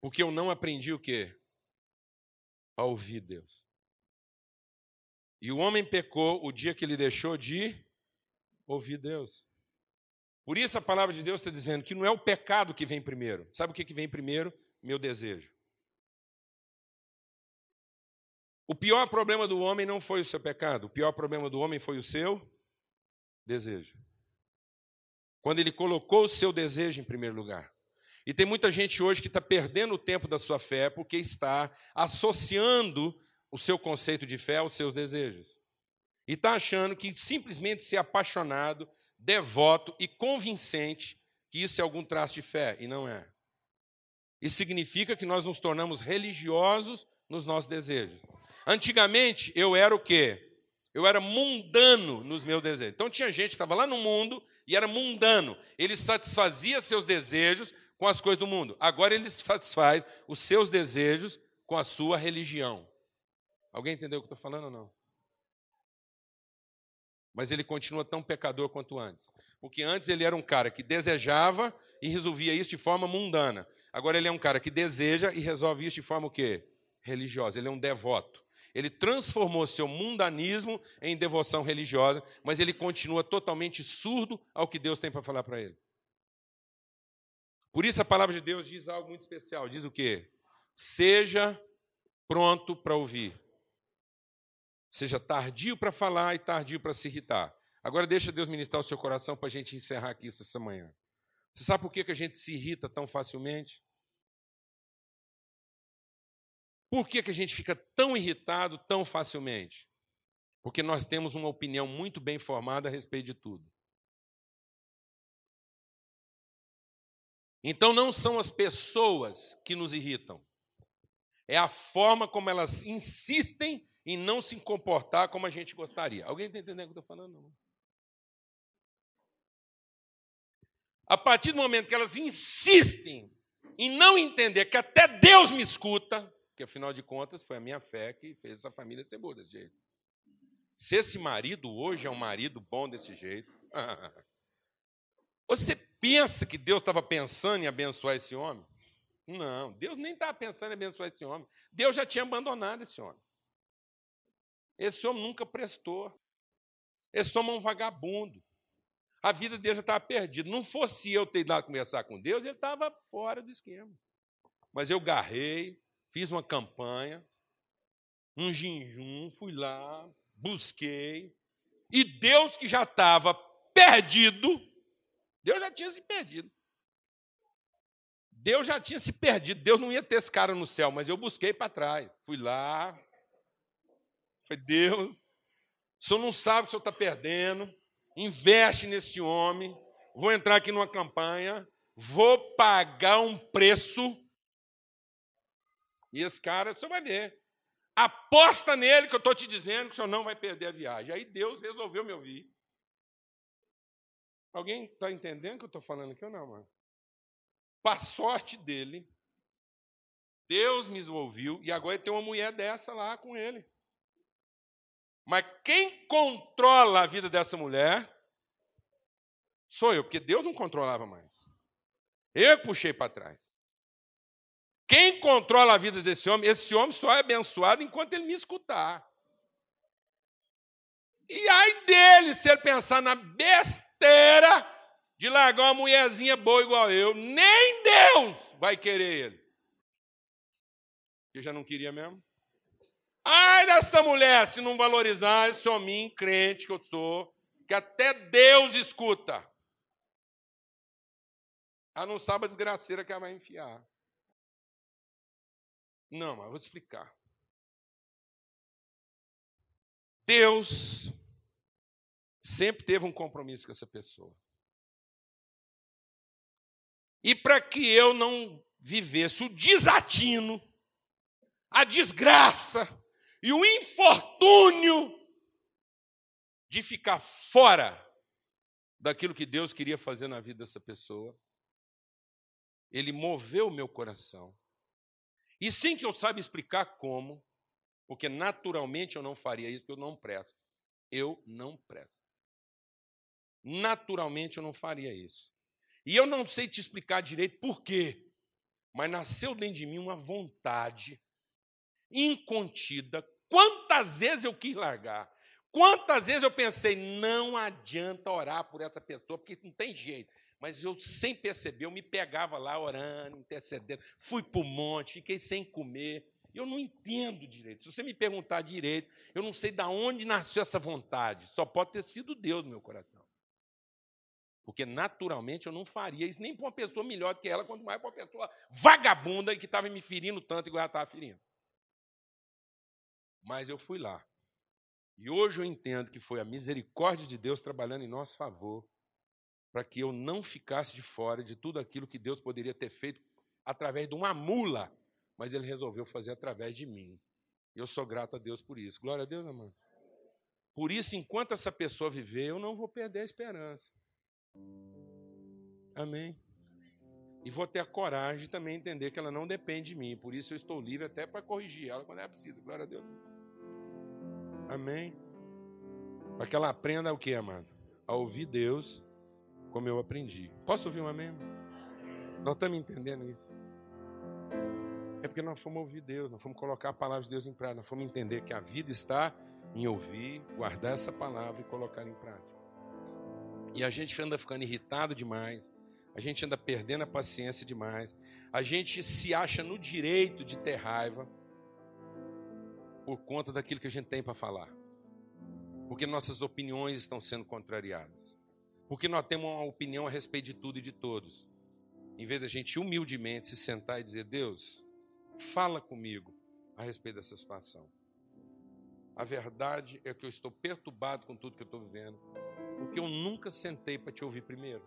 Porque eu não aprendi o quê? A ouvir Deus. E o homem pecou o dia que ele deixou de ouvir Deus. Por isso a palavra de Deus está dizendo que não é o pecado que vem primeiro. Sabe o que vem primeiro? Meu desejo. O pior problema do homem não foi o seu pecado. O pior problema do homem foi o seu desejo. Quando ele colocou o seu desejo em primeiro lugar. E tem muita gente hoje que está perdendo o tempo da sua fé porque está associando o seu conceito de fé aos seus desejos. E está achando que simplesmente ser apaixonado, devoto e convincente que isso é algum traço de fé, e não é. Isso significa que nós nos tornamos religiosos nos nossos desejos. Antigamente, eu era o quê? Eu era mundano nos meus desejos. Então, tinha gente que estava lá no mundo e era mundano. Ele satisfazia seus desejos com as coisas do mundo. Agora, ele satisfaz os seus desejos com a sua religião. Alguém entendeu o que eu estou falando ou não? Mas ele continua tão pecador quanto antes. Porque antes ele era um cara que desejava e resolvia isso de forma mundana. Agora ele é um cara que deseja e resolve isso de forma o quê? Religiosa. Ele é um devoto. Ele transformou seu mundanismo em devoção religiosa, mas ele continua totalmente surdo ao que Deus tem para falar para ele. Por isso a palavra de Deus diz algo muito especial. Diz o quê? Seja pronto para ouvir. Seja tardio para falar e tardio para se irritar. Agora deixa Deus ministrar o seu coração para a gente encerrar aqui essa manhã. Você sabe por que a gente se irrita tão facilmente? Por que a gente fica tão irritado tão facilmente? Porque nós temos uma opinião muito bem formada a respeito de tudo. Então não são as pessoas que nos irritam. É a forma como elas insistem e não se comportar como a gente gostaria. Alguém está entendendo o que eu estou falando? Não. A partir do momento que elas insistem em não entender que até Deus me escuta, porque, afinal de contas, foi a minha fé que fez essa família ser boa desse jeito. Se esse marido hoje é um marido bom desse jeito, você pensa que Deus estava pensando em abençoar esse homem? Não, Deus nem estava pensando em abençoar esse homem. Deus já tinha abandonado esse homem. Esse homem nunca prestou. Esse homem é um vagabundo. A vida dele já estava perdida. Não fosse eu ter ido lá conversar com Deus, ele estava fora do esquema. Mas eu garrei, fiz uma campanha, um jejum, fui lá, busquei. E Deus, que já estava perdido, Deus já tinha se perdido. Deus já tinha se perdido. Deus não ia ter esse cara no céu, mas eu busquei para trás. Fui lá. Falei, Deus, o senhor não sabe o que o senhor está perdendo, investe nesse homem, vou entrar aqui numa campanha, vou pagar um preço, e esse cara, o senhor vai ver, aposta nele que eu estou te dizendo que o senhor não vai perder a viagem. Aí Deus resolveu me ouvir. Alguém está entendendo o que eu estou falando aqui ou não, mano? Para a sorte dele, Deus me ouviu, e agora tem uma mulher dessa lá com ele. Mas quem controla a vida dessa mulher sou eu, porque Deus não controlava mais. Eu puxei para trás. Quem controla a vida desse homem, esse homem só é abençoado enquanto ele me escutar. E ai dele, se ele pensar na besteira de largar uma mulherzinha boa igual eu, nem Deus vai querer ele. Eu já não queria mesmo. Ai dessa mulher, se não valorizar esse homem crente que eu sou, que até Deus escuta. Ela não sabe a desgraceira que ela vai enfiar. Não, mas eu vou te explicar. Deus sempre teve um compromisso com essa pessoa. E para que eu não vivesse o desatino, a desgraça, e o infortúnio de ficar fora daquilo que Deus queria fazer na vida dessa pessoa, ele moveu o meu coração. E sem que eu saiba explicar como, porque naturalmente eu não faria isso, porque eu não presto. Eu não presto. Naturalmente eu não faria isso. E eu não sei te explicar direito por quê, mas nasceu dentro de mim uma vontade incontida. Quantas vezes eu quis largar? Quantas vezes eu pensei, não adianta orar por essa pessoa, porque não tem jeito. Mas eu, sem perceber, eu me pegava lá orando, intercedendo. Fui para o monte, fiquei sem comer. Eu não entendo direito. Se você me perguntar direito, eu não sei de onde nasceu essa vontade. Só pode ter sido Deus no meu coração. Porque, naturalmente, eu não faria isso nem para uma pessoa melhor do que ela, quanto mais para uma pessoa vagabunda e que estava me ferindo tanto igual ela estava ferindo. Mas eu fui lá. E hoje eu entendo que foi a misericórdia de Deus trabalhando em nosso favor para que eu não ficasse de fora de tudo aquilo que Deus poderia ter feito através de uma mula mas ele resolveu fazer através de mim. Eu sou grato a Deus por isso. Glória a Deus, amado. Por isso, enquanto essa pessoa viver, eu não vou perder a esperança. Amém? E vou ter a coragem de também entender que ela não depende de mim. Por isso, eu estou livre até para corrigir ela quando é preciso. Glória a Deus. Amém? Para que ela aprenda o que, amado? A ouvir Deus como eu aprendi. Posso ouvir um amém? Nós estamos entendendo isso. É porque nós fomos ouvir Deus, nós fomos colocar a palavra de Deus em prática, nós fomos entender que a vida está em ouvir, guardar essa palavra e colocar em prática. E a gente anda ficando irritado demais, a gente anda perdendo a paciência demais, a gente se acha no direito de ter raiva por conta daquilo que a gente tem para falar. Porque nossas opiniões estão sendo contrariadas. Porque nós temos uma opinião a respeito de tudo e de todos. Em vez da gente humildemente se sentar e dizer, Deus, fala comigo a respeito dessa situação. A verdade é que eu estou perturbado com tudo que eu estou vivendo, porque eu nunca sentei para te ouvir primeiro.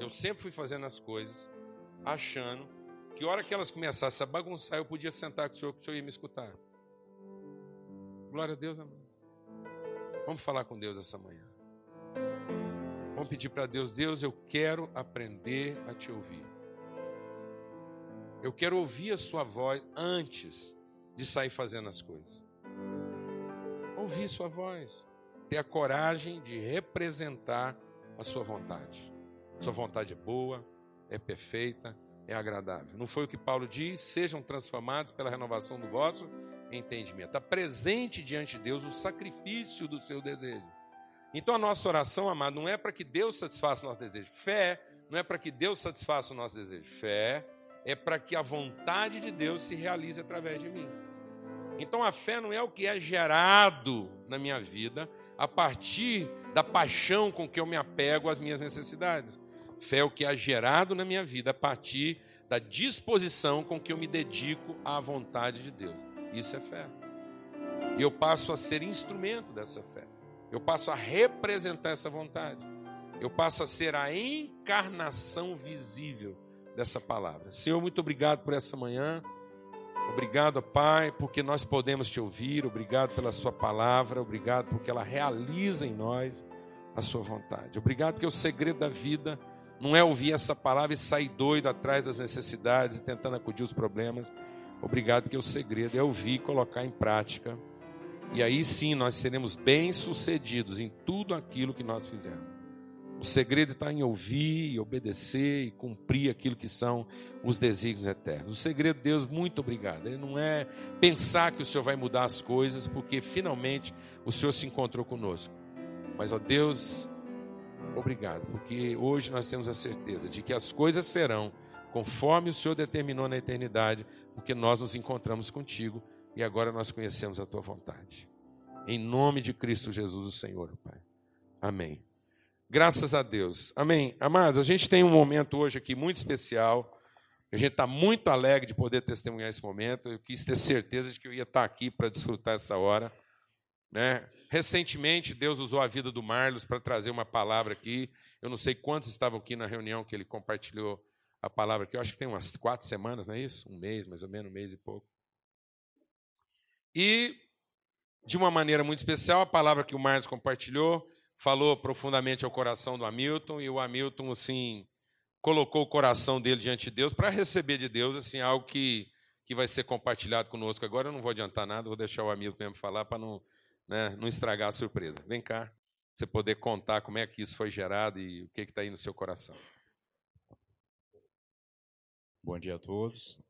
Eu sempre fui fazendo as coisas, achando que a hora que elas começassem a bagunçar, eu podia sentar com o Senhor, que o Senhor ia me escutar. Glória a Deus, amém. Vamos falar com Deus essa manhã. Vamos pedir para Deus, Deus, eu quero aprender a te ouvir. Eu quero ouvir a sua voz antes de sair fazendo as coisas. Ouvir sua voz. Ter a coragem de representar a sua vontade. Sua vontade é boa, é perfeita, é agradável. Não foi o que Paulo diz? Sejam transformados pela renovação do vosso entendimento. Está presente diante de Deus o sacrifício do seu desejo. Então a nossa oração, amado, não é para que Deus satisfaça o nosso desejo. Fé não é para que Deus satisfaça o nosso desejo. Fé é para que a vontade de Deus se realize através de mim. Então a fé não é o que é gerado na minha vida a partir da paixão com que eu me apego às minhas necessidades. Fé é o que é gerado na minha vida a partir da disposição com que eu me dedico à vontade de Deus. Isso é fé. E eu passo a ser instrumento dessa fé. Eu passo a representar essa vontade. Eu passo a ser a encarnação visível dessa palavra. Senhor, muito obrigado por essa manhã. Obrigado, Pai, porque nós podemos te ouvir. Obrigado pela sua palavra. Obrigado porque ela realiza em nós a sua vontade. Obrigado porque o segredo da vida não é ouvir essa palavra e sair doido atrás das necessidades e tentando acudir os problemas. Obrigado porque o segredo é ouvir e colocar em prática. E aí sim nós seremos bem-sucedidos em tudo aquilo que nós fizermos. O segredo está em ouvir, obedecer e cumprir aquilo que são os desígnios eternos. O segredo, Deus, muito obrigado. Ele não é pensar que o Senhor vai mudar as coisas, porque finalmente o Senhor se encontrou conosco. Mas, ó Deus, obrigado, porque hoje nós temos a certeza de que as coisas serão conforme o Senhor determinou na eternidade, porque nós nos encontramos contigo e agora nós conhecemos a tua vontade. Em nome de Cristo Jesus, o Senhor, Pai. Amém. Graças a Deus. Amém. Amados, a gente tem um momento hoje aqui muito especial. A gente está muito alegre de poder testemunhar esse momento. Eu quis ter certeza de que eu ia estar aqui para desfrutar essa hora, né? Recentemente, Deus usou a vida do Marlos para trazer uma palavra aqui. Eu não sei quantos estavam aqui na reunião que ele compartilhou a palavra aqui. Eu acho que tem umas 4 semanas, não é isso? Um mês, mais ou menos, um mês e pouco. E, de uma maneira muito especial, a palavra que o Marlos compartilhou falou profundamente ao coração do Hamilton, e o Hamilton, assim, colocou o coração dele diante de Deus para receber de Deus, assim, algo que vai ser compartilhado conosco agora. Eu não vou adiantar nada, vou deixar o Hamilton mesmo falar para não, né, não estragar a surpresa. Vem cá, pra você poder contar como é que isso foi gerado e o que está aí no seu coração. Bom dia a todos.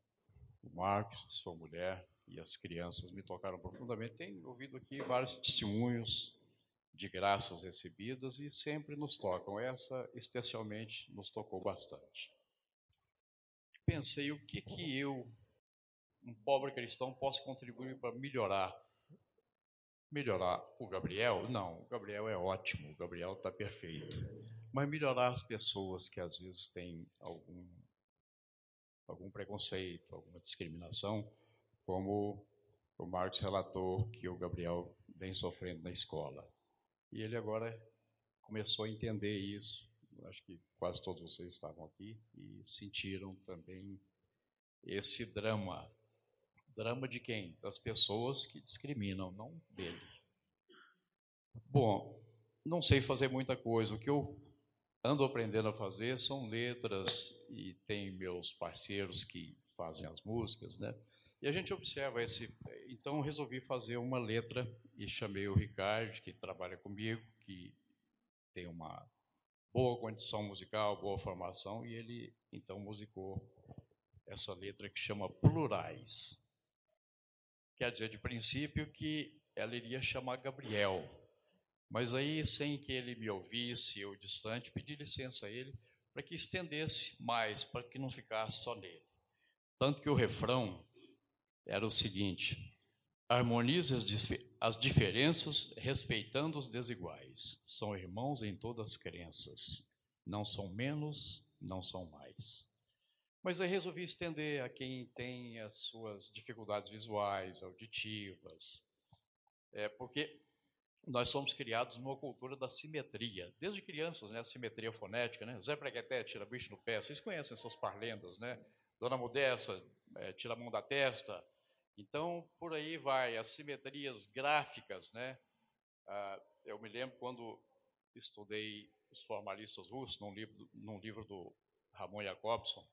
O Marcos, sua mulher e as crianças me tocaram profundamente. Tenho ouvido aqui vários testemunhos de graças recebidas e sempre nos tocam. Essa, especialmente, nos tocou bastante. Pensei, o que que eu, um pobre cristão, posso contribuir para melhorar? Melhorar o Gabriel? Não, o Gabriel é ótimo, o Gabriel está perfeito. Mas melhorar as pessoas que, às vezes, têm algum preconceito, alguma discriminação, como o Marcos relatou que o Gabriel vem sofrendo na escola. E ele agora começou a entender isso. Acho que quase todos vocês estavam aqui e sentiram também esse drama. Drama de quem? Das pessoas que discriminam, não dele. Bom, não sei fazer muita coisa. O que eu ando aprendendo a fazer são letras, e tem meus parceiros que fazem as músicas, né? E a gente observa esse... Então, resolvi fazer uma letra e chamei o Ricardo, que trabalha comigo, que tem uma boa condição musical, boa formação, e ele, então, musicou essa letra que chama Plurais. Quer dizer, de princípio, que ela iria chamar Gabriel. Mas aí, sem que ele me ouvisse, eu distante, pedi licença a ele para que estendesse mais, para que não ficasse só nele. Tanto que o refrão era o seguinte: harmonize as diferenças, respeitando os desiguais. São irmãos em todas as crenças. Não são menos, não são mais. Mas aí resolvi estender a quem tem as suas dificuldades visuais, auditivas. Porque nós somos criados numa cultura da simetria. Desde crianças, né? A simetria fonética, né? Zé Pregueté tira bicho no pé. Vocês conhecem essas parlendas, né? Dona Modesta tira a mão da testa. Então, por aí vai, as simetrias gráficas, né? Eu me lembro quando estudei os formalistas russos, num livro do Roman Jakobson.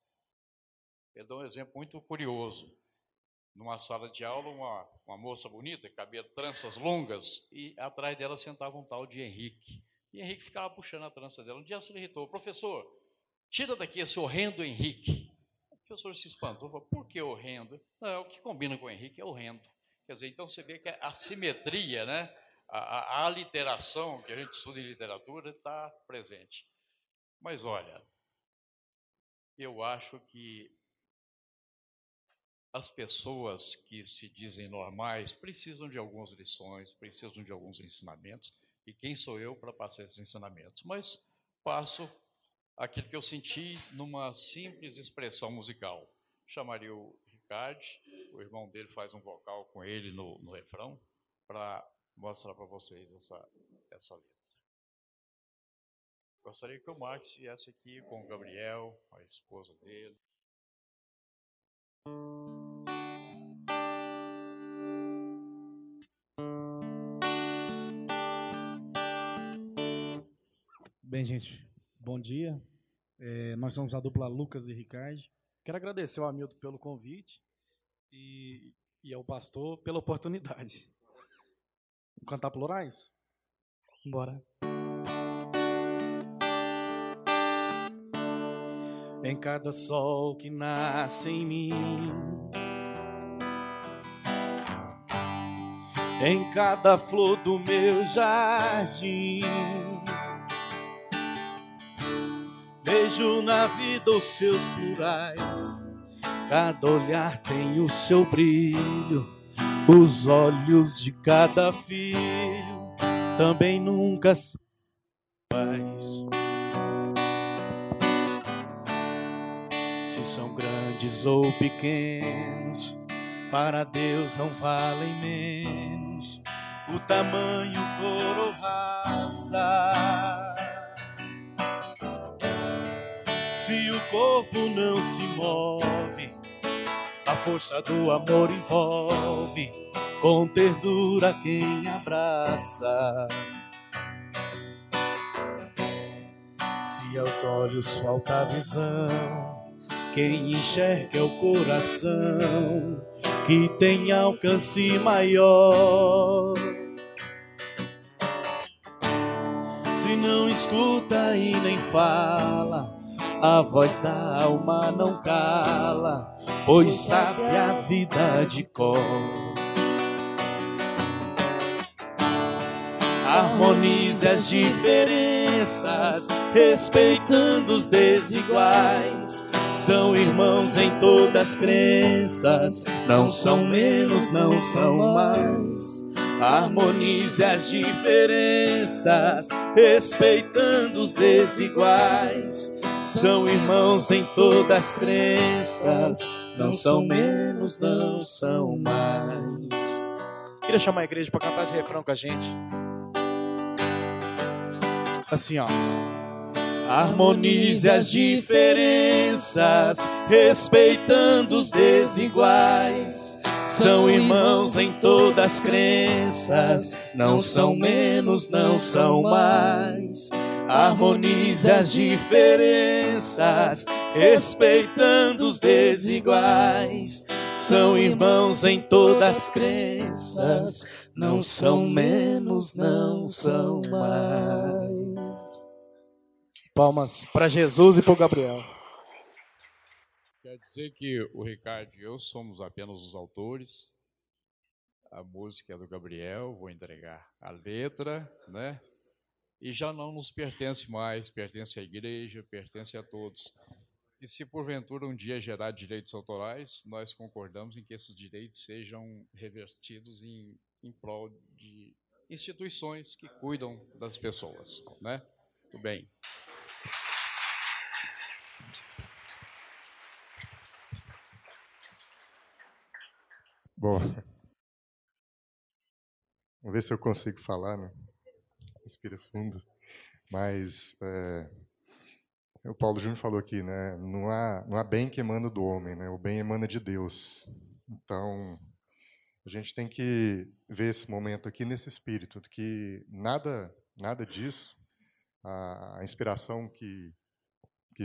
Ele dá um exemplo muito curioso. Numa sala de aula, uma moça bonita, que cabia tranças longas, e atrás dela sentava um tal de Henrique. E Henrique ficava puxando a trança dela. Um dia ela se irritou: professor, tira daqui esse horrendo Henrique. O professor se espantou, falou: por que horrendo? Não, o que combina com o Henrique é horrendo. Quer dizer, então você vê que a simetria, né, a aliteração que a gente estuda em literatura está presente. Mas, olha, eu acho que as pessoas que se dizem normais precisam de algumas lições, precisam de alguns ensinamentos, e quem sou eu para passar esses ensinamentos? Mas passo aquilo que eu senti numa simples expressão musical. Chamaria o Ricardo, o irmão dele faz um vocal com ele no refrão, para mostrar para vocês essa letra. Gostaria que o Max viesse aqui com o Gabriel, a esposa dele. Bem, gente, bom dia. Nós somos a dupla Lucas e Ricardo. Quero agradecer ao Hamilton pelo convite e ao pastor pela oportunidade. Vamos cantar Plurais? Bora. Em cada sol que nasce em mim, em cada flor do meu jardim, vejo na vida os seus plurais. Cada olhar tem o seu brilho, os olhos de cada filho também nunca se paz. Se são grandes ou pequenos, para Deus não valem menos o tamanho, cor ou raça. Se o corpo não se move, a força do amor envolve com ternura quem abraça. Se aos olhos falta visão, quem enxerga é o coração, que tem alcance maior. Se não escuta e nem fala, a voz da alma não cala, pois sabe a vida de cor. Harmonize as diferenças, respeitando os desiguais. São irmãos em todas as crenças, não são menos, não são mais. Harmonize as diferenças, respeitando os desiguais. São irmãos em todas as crenças, não são menos, não são mais. Queria chamar a igreja para cantar esse refrão com a gente. Assim, ó. Harmonize as diferenças, respeitando os desiguais. São irmãos em todas as crenças, não são menos, não são mais. Harmonize as diferenças, respeitando os desiguais. São irmãos em todas as crenças, não são menos, não são mais. Palmas para Jesus e para o Gabriel. Quer dizer que o Ricardo e eu somos apenas os autores. A música é do Gabriel, vou entregar a letra, né? E já não nos pertence mais, pertence à igreja, pertence a todos. E se porventura um dia gerar direitos autorais, nós concordamos em que esses direitos sejam revertidos em prol de instituições que cuidam das pessoas, né? Muito bem. Bom, vamos ver se eu consigo falar, né? Respira fundo. Mas o Paulo Júnior falou aqui, né? Não há bem que emana do homem, né? O bem emana de Deus. Então, a gente tem que ver esse momento aqui nesse espírito, de que nada disso, a inspiração que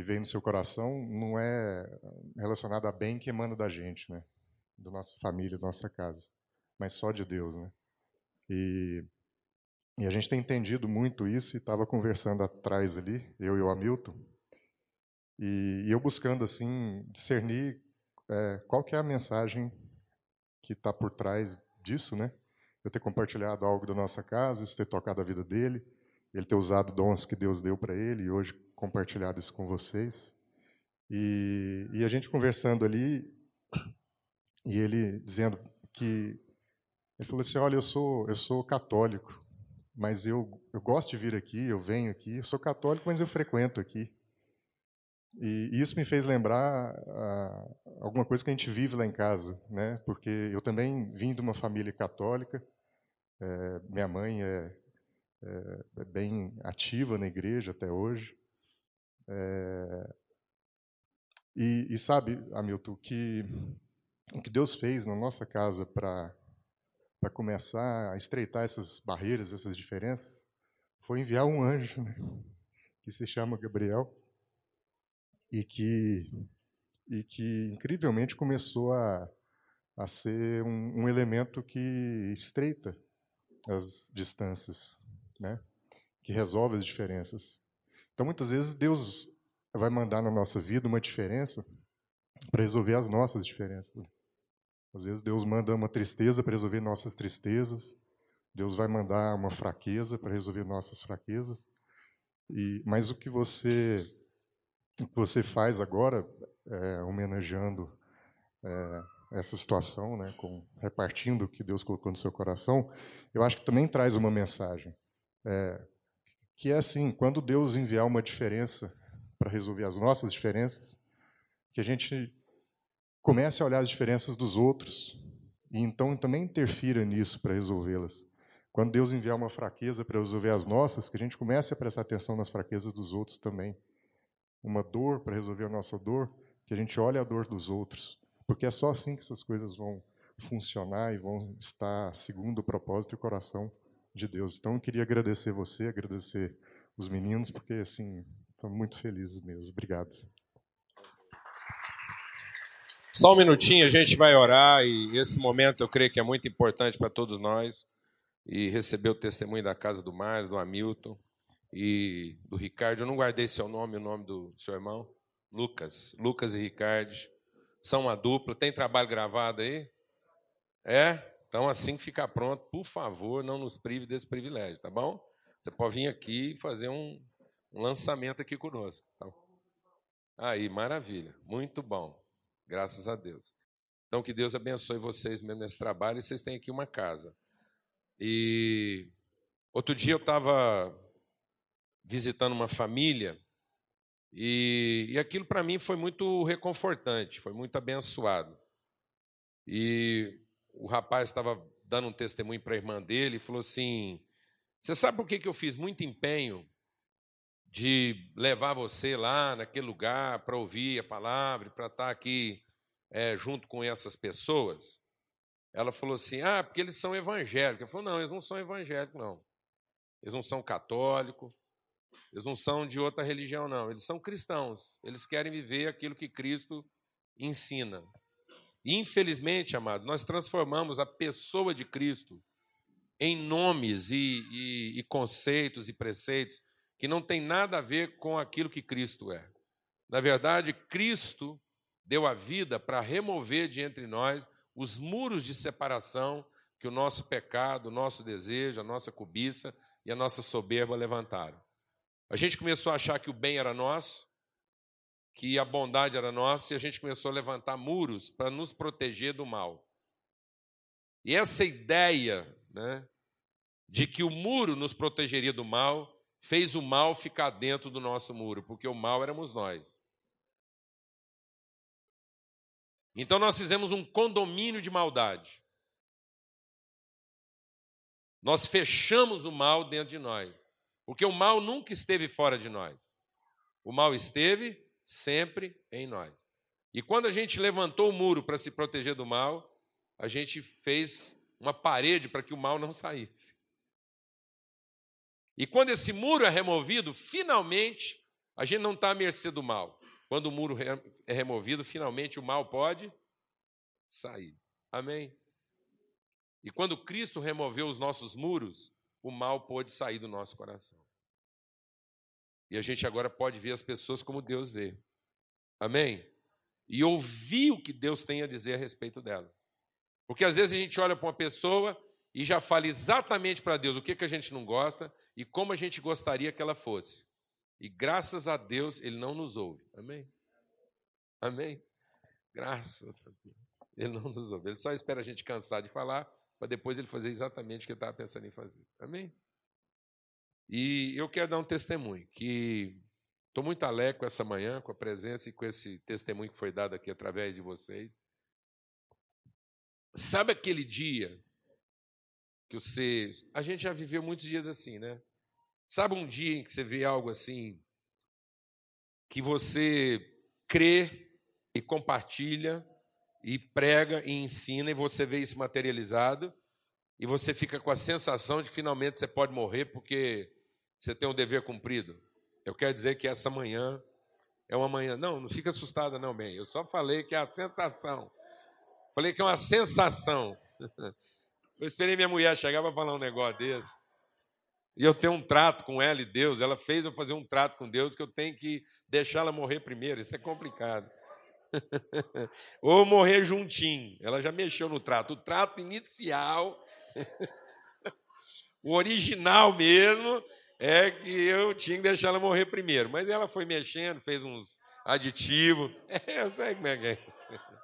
vem no seu coração não é relacionada a bem que emana da gente, né? Da nossa família, da nossa casa, mas só de Deus, né? E a gente tem entendido muito isso, e estava conversando atrás ali, eu e o Hamilton, e eu buscando assim discernir qual que é a mensagem que está por trás disso, né? Eu ter compartilhado algo da nossa casa, isso ter tocado a vida dele, ele ter usado dons que Deus deu para ele, e hoje compartilhado isso com vocês. E a gente conversando ali, e ele dizendo que... Ele falou assim, olha, eu sou católico, mas eu gosto de vir aqui, eu venho aqui, eu sou católico, mas eu frequento aqui. E isso me fez lembrar alguma coisa que a gente vive lá em casa, né? Porque eu também vim de uma família católica, minha mãe é bem ativa na igreja até hoje. E sabe, Hamilton, que... O que Deus fez na nossa casa para começar a estreitar essas barreiras, essas diferenças, foi enviar um anjo, né? Que se chama Gabriel, e que incrivelmente começou a ser um elemento que estreita as distâncias, né? Que resolve as diferenças. Então, muitas vezes, Deus vai mandar na nossa vida uma diferença para resolver as nossas diferenças. Às vezes Deus manda uma tristeza para resolver nossas tristezas. Deus vai mandar uma fraqueza para resolver nossas fraquezas. Mas o que você faz agora, homenageando essa situação, né, repartindo o que Deus colocou no seu coração, eu acho que também traz uma mensagem. Que é assim, quando Deus enviar uma diferença para resolver as nossas diferenças, que a gente comece a olhar as diferenças dos outros e então também interfira nisso para resolvê-las. Quando Deus enviar uma fraqueza para resolver as nossas, que a gente comece a prestar atenção nas fraquezas dos outros também. Uma dor para resolver a nossa dor, que a gente olhe a dor dos outros, porque é só assim que essas coisas vão funcionar e vão estar segundo o propósito e o coração de Deus. Então, eu queria agradecer você, agradecer os meninos, porque assim, estamos muito felizes mesmo. Obrigado. Só um minutinho, a gente vai orar, e esse momento eu creio que é muito importante para todos nós, e receber o testemunho da casa do Marlos, do Hamilton e do Ricardo. Eu não guardei seu nome, o nome do seu irmão, Lucas. Lucas e Ricardo são uma dupla. Tem trabalho gravado aí? Então, assim que ficar pronto, por favor, não nos prive desse privilégio, tá bom? Você pode vir aqui e fazer um lançamento aqui conosco. Tá? Aí, maravilha, muito bom. Graças a Deus. Então, que Deus abençoe vocês mesmo nesse trabalho. E vocês têm aqui uma casa. E outro dia eu estava visitando uma família e aquilo para mim foi muito reconfortante, foi muito abençoado. E o rapaz estava dando um testemunho para a irmã dele e falou assim, você sabe por que eu fiz muito empenho de levar você lá naquele lugar para ouvir a palavra, para estar aqui junto com essas pessoas? Ela falou assim, porque eles são evangélicos. Eu falei, não, eles não são evangélicos, não. Eles não são católicos, eles não são de outra religião, não. Eles são cristãos, eles querem viver aquilo que Cristo ensina. E, infelizmente, amados, nós transformamos a pessoa de Cristo em nomes e conceitos e preceitos que não tem nada a ver com aquilo que Cristo é. Na verdade, Cristo deu a vida para remover de entre nós os muros de separação que o nosso pecado, o nosso desejo, a nossa cobiça e a nossa soberba levantaram. A gente começou a achar que o bem era nosso, que a bondade era nossa, e a gente começou a levantar muros para nos proteger do mal. E essa ideia, né, de que o muro nos protegeria do mal, fez o mal ficar dentro do nosso muro, porque o mal éramos nós. Então nós fizemos um condomínio de maldade. Nós fechamos o mal dentro de nós, porque o mal nunca esteve fora de nós. O mal esteve sempre em nós. E quando a gente levantou o muro para se proteger do mal, a gente fez uma parede para que o mal não saísse. E quando esse muro é removido, finalmente, a gente não está à mercê do mal. Quando o muro é removido, finalmente o mal pode sair. Amém? E quando Cristo removeu os nossos muros, o mal pôde sair do nosso coração. E a gente agora pode ver as pessoas como Deus vê. Amém? E ouvir o que Deus tem a dizer a respeito delas. Porque às vezes a gente olha para uma pessoa e já fala exatamente para Deus o que a gente não gosta e como a gente gostaria que ela fosse. E graças a Deus ele não nos ouve. Amém? Amém? Graças a Deus. Ele não nos ouve. Ele só espera a gente cansar de falar para depois ele fazer exatamente o que ele estava pensando em fazer. Amém? E eu quero dar um testemunho, que estou muito alegre com essa manhã, com a presença e com esse testemunho que foi dado aqui através de vocês. Sabe aquele dia que você... A gente já viveu muitos dias assim, né? Sabe um dia em que você vê algo assim, que você crê e compartilha e prega e ensina, e você vê isso materializado, e você fica com a sensação de que finalmente você pode morrer porque você tem um dever cumprido? Eu quero dizer que essa manhã é uma manhã... Não, não fica assustada não, bem. Eu só falei que é a sensação. Falei que é uma sensação. Eu esperei minha mulher chegar para falar um negócio desse. E eu tenho um trato com ela e Deus. Ela fez eu fazer um trato com Deus que eu tenho que deixá-la morrer primeiro. Isso é complicado. Ou morrer juntinho. Ela já mexeu no trato. O trato inicial, o original mesmo, é que eu tinha que deixar ela morrer primeiro. Mas ela foi mexendo, fez uns aditivos. Eu sei como é que é isso.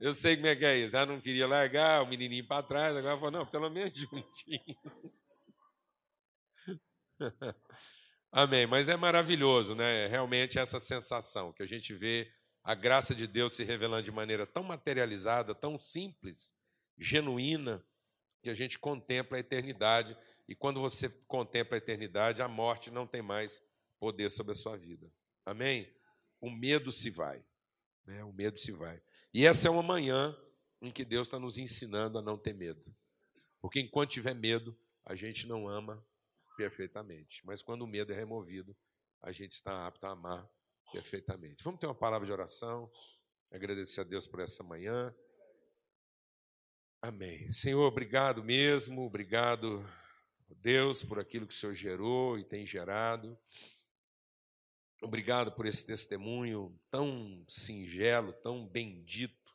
Eu sei como é que é isso. Ela não queria largar o menininho para trás. Agora falou, não, pelo menos juntinho. Amém. Mas é maravilhoso, né? Realmente essa sensação que a gente vê a graça de Deus se revelando de maneira tão materializada, tão simples, genuína, que a gente contempla a eternidade. E quando você contempla a eternidade, a morte não tem mais poder sobre a sua vida. Amém? O medo se vai, né? O medo se vai. E essa é uma manhã em que Deus está nos ensinando a não ter medo. Porque enquanto tiver medo, a gente não ama perfeitamente. Mas quando o medo é removido, a gente está apto a amar perfeitamente. Vamos ter uma palavra de oração, agradecer a Deus por essa manhã. Amém. Senhor, obrigado mesmo, obrigado, Deus, por aquilo que o Senhor gerou e tem gerado. Obrigado por esse testemunho tão singelo, tão bendito,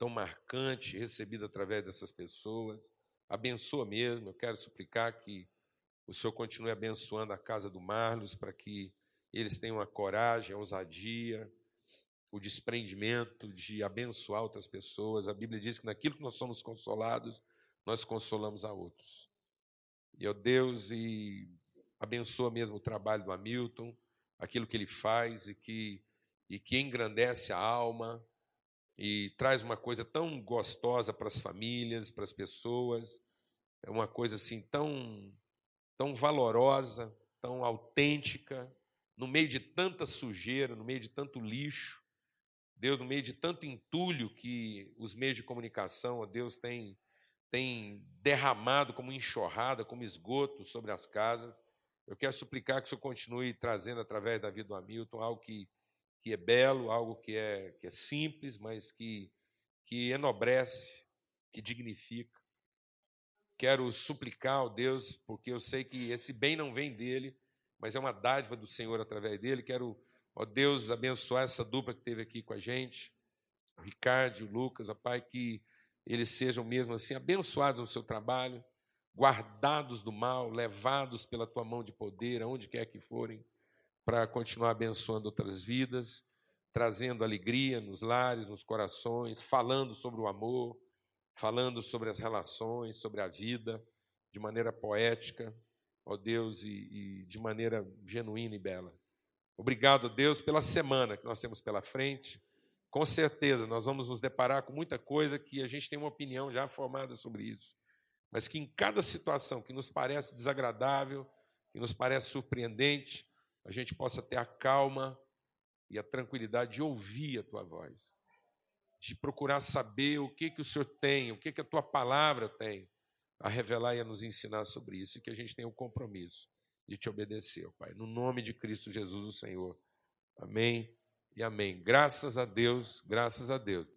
tão marcante, recebido através dessas pessoas. Abençoa mesmo. Eu quero suplicar que o Senhor continue abençoando a casa do Marlos para que eles tenham a coragem, a ousadia, o desprendimento de abençoar outras pessoas. A Bíblia diz que naquilo que nós somos consolados, nós consolamos a outros. E, ó Deus, e abençoa mesmo o trabalho do Hamilton, aquilo que ele faz e que engrandece a alma e traz uma coisa tão gostosa para as famílias, para as pessoas, é uma coisa assim tão valorosa, tão autêntica, no meio de tanta sujeira, no meio de tanto lixo, Deus, no meio de tanto entulho que os meios de comunicação, ó Deus, tem derramado como enxurrada, como esgoto sobre as casas. Eu quero suplicar que o Senhor continue trazendo através da vida do Hamilton algo que é belo, algo que é simples, mas que enobrece, que dignifica. Quero suplicar ao Deus, porque eu sei que esse bem não vem dele, mas é uma dádiva do Senhor através dele. Quero, ó Deus, abençoar essa dupla que esteve aqui com a gente, o Ricardo e o Lucas, ó Pai, que eles sejam mesmo assim abençoados no seu trabalho, guardados do mal, levados pela tua mão de poder, aonde quer que forem, para continuar abençoando outras vidas, trazendo alegria nos lares, nos corações, falando sobre o amor, falando sobre as relações, sobre a vida, de maneira poética, ó Deus, e de maneira genuína e bela. Obrigado, Deus, pela semana que nós temos pela frente. Com certeza, nós vamos nos deparar com muita coisa que a gente tem uma opinião já formada sobre isso, mas que em cada situação que nos parece desagradável, que nos parece surpreendente, a gente possa ter a calma e a tranquilidade de ouvir a tua voz, de procurar saber o que o Senhor tem, o que a tua palavra tem a revelar e a nos ensinar sobre isso, e que a gente tenha o compromisso de te obedecer, ó Pai. No nome de Cristo Jesus, o Senhor. Amém e amém. Graças a Deus, graças a Deus.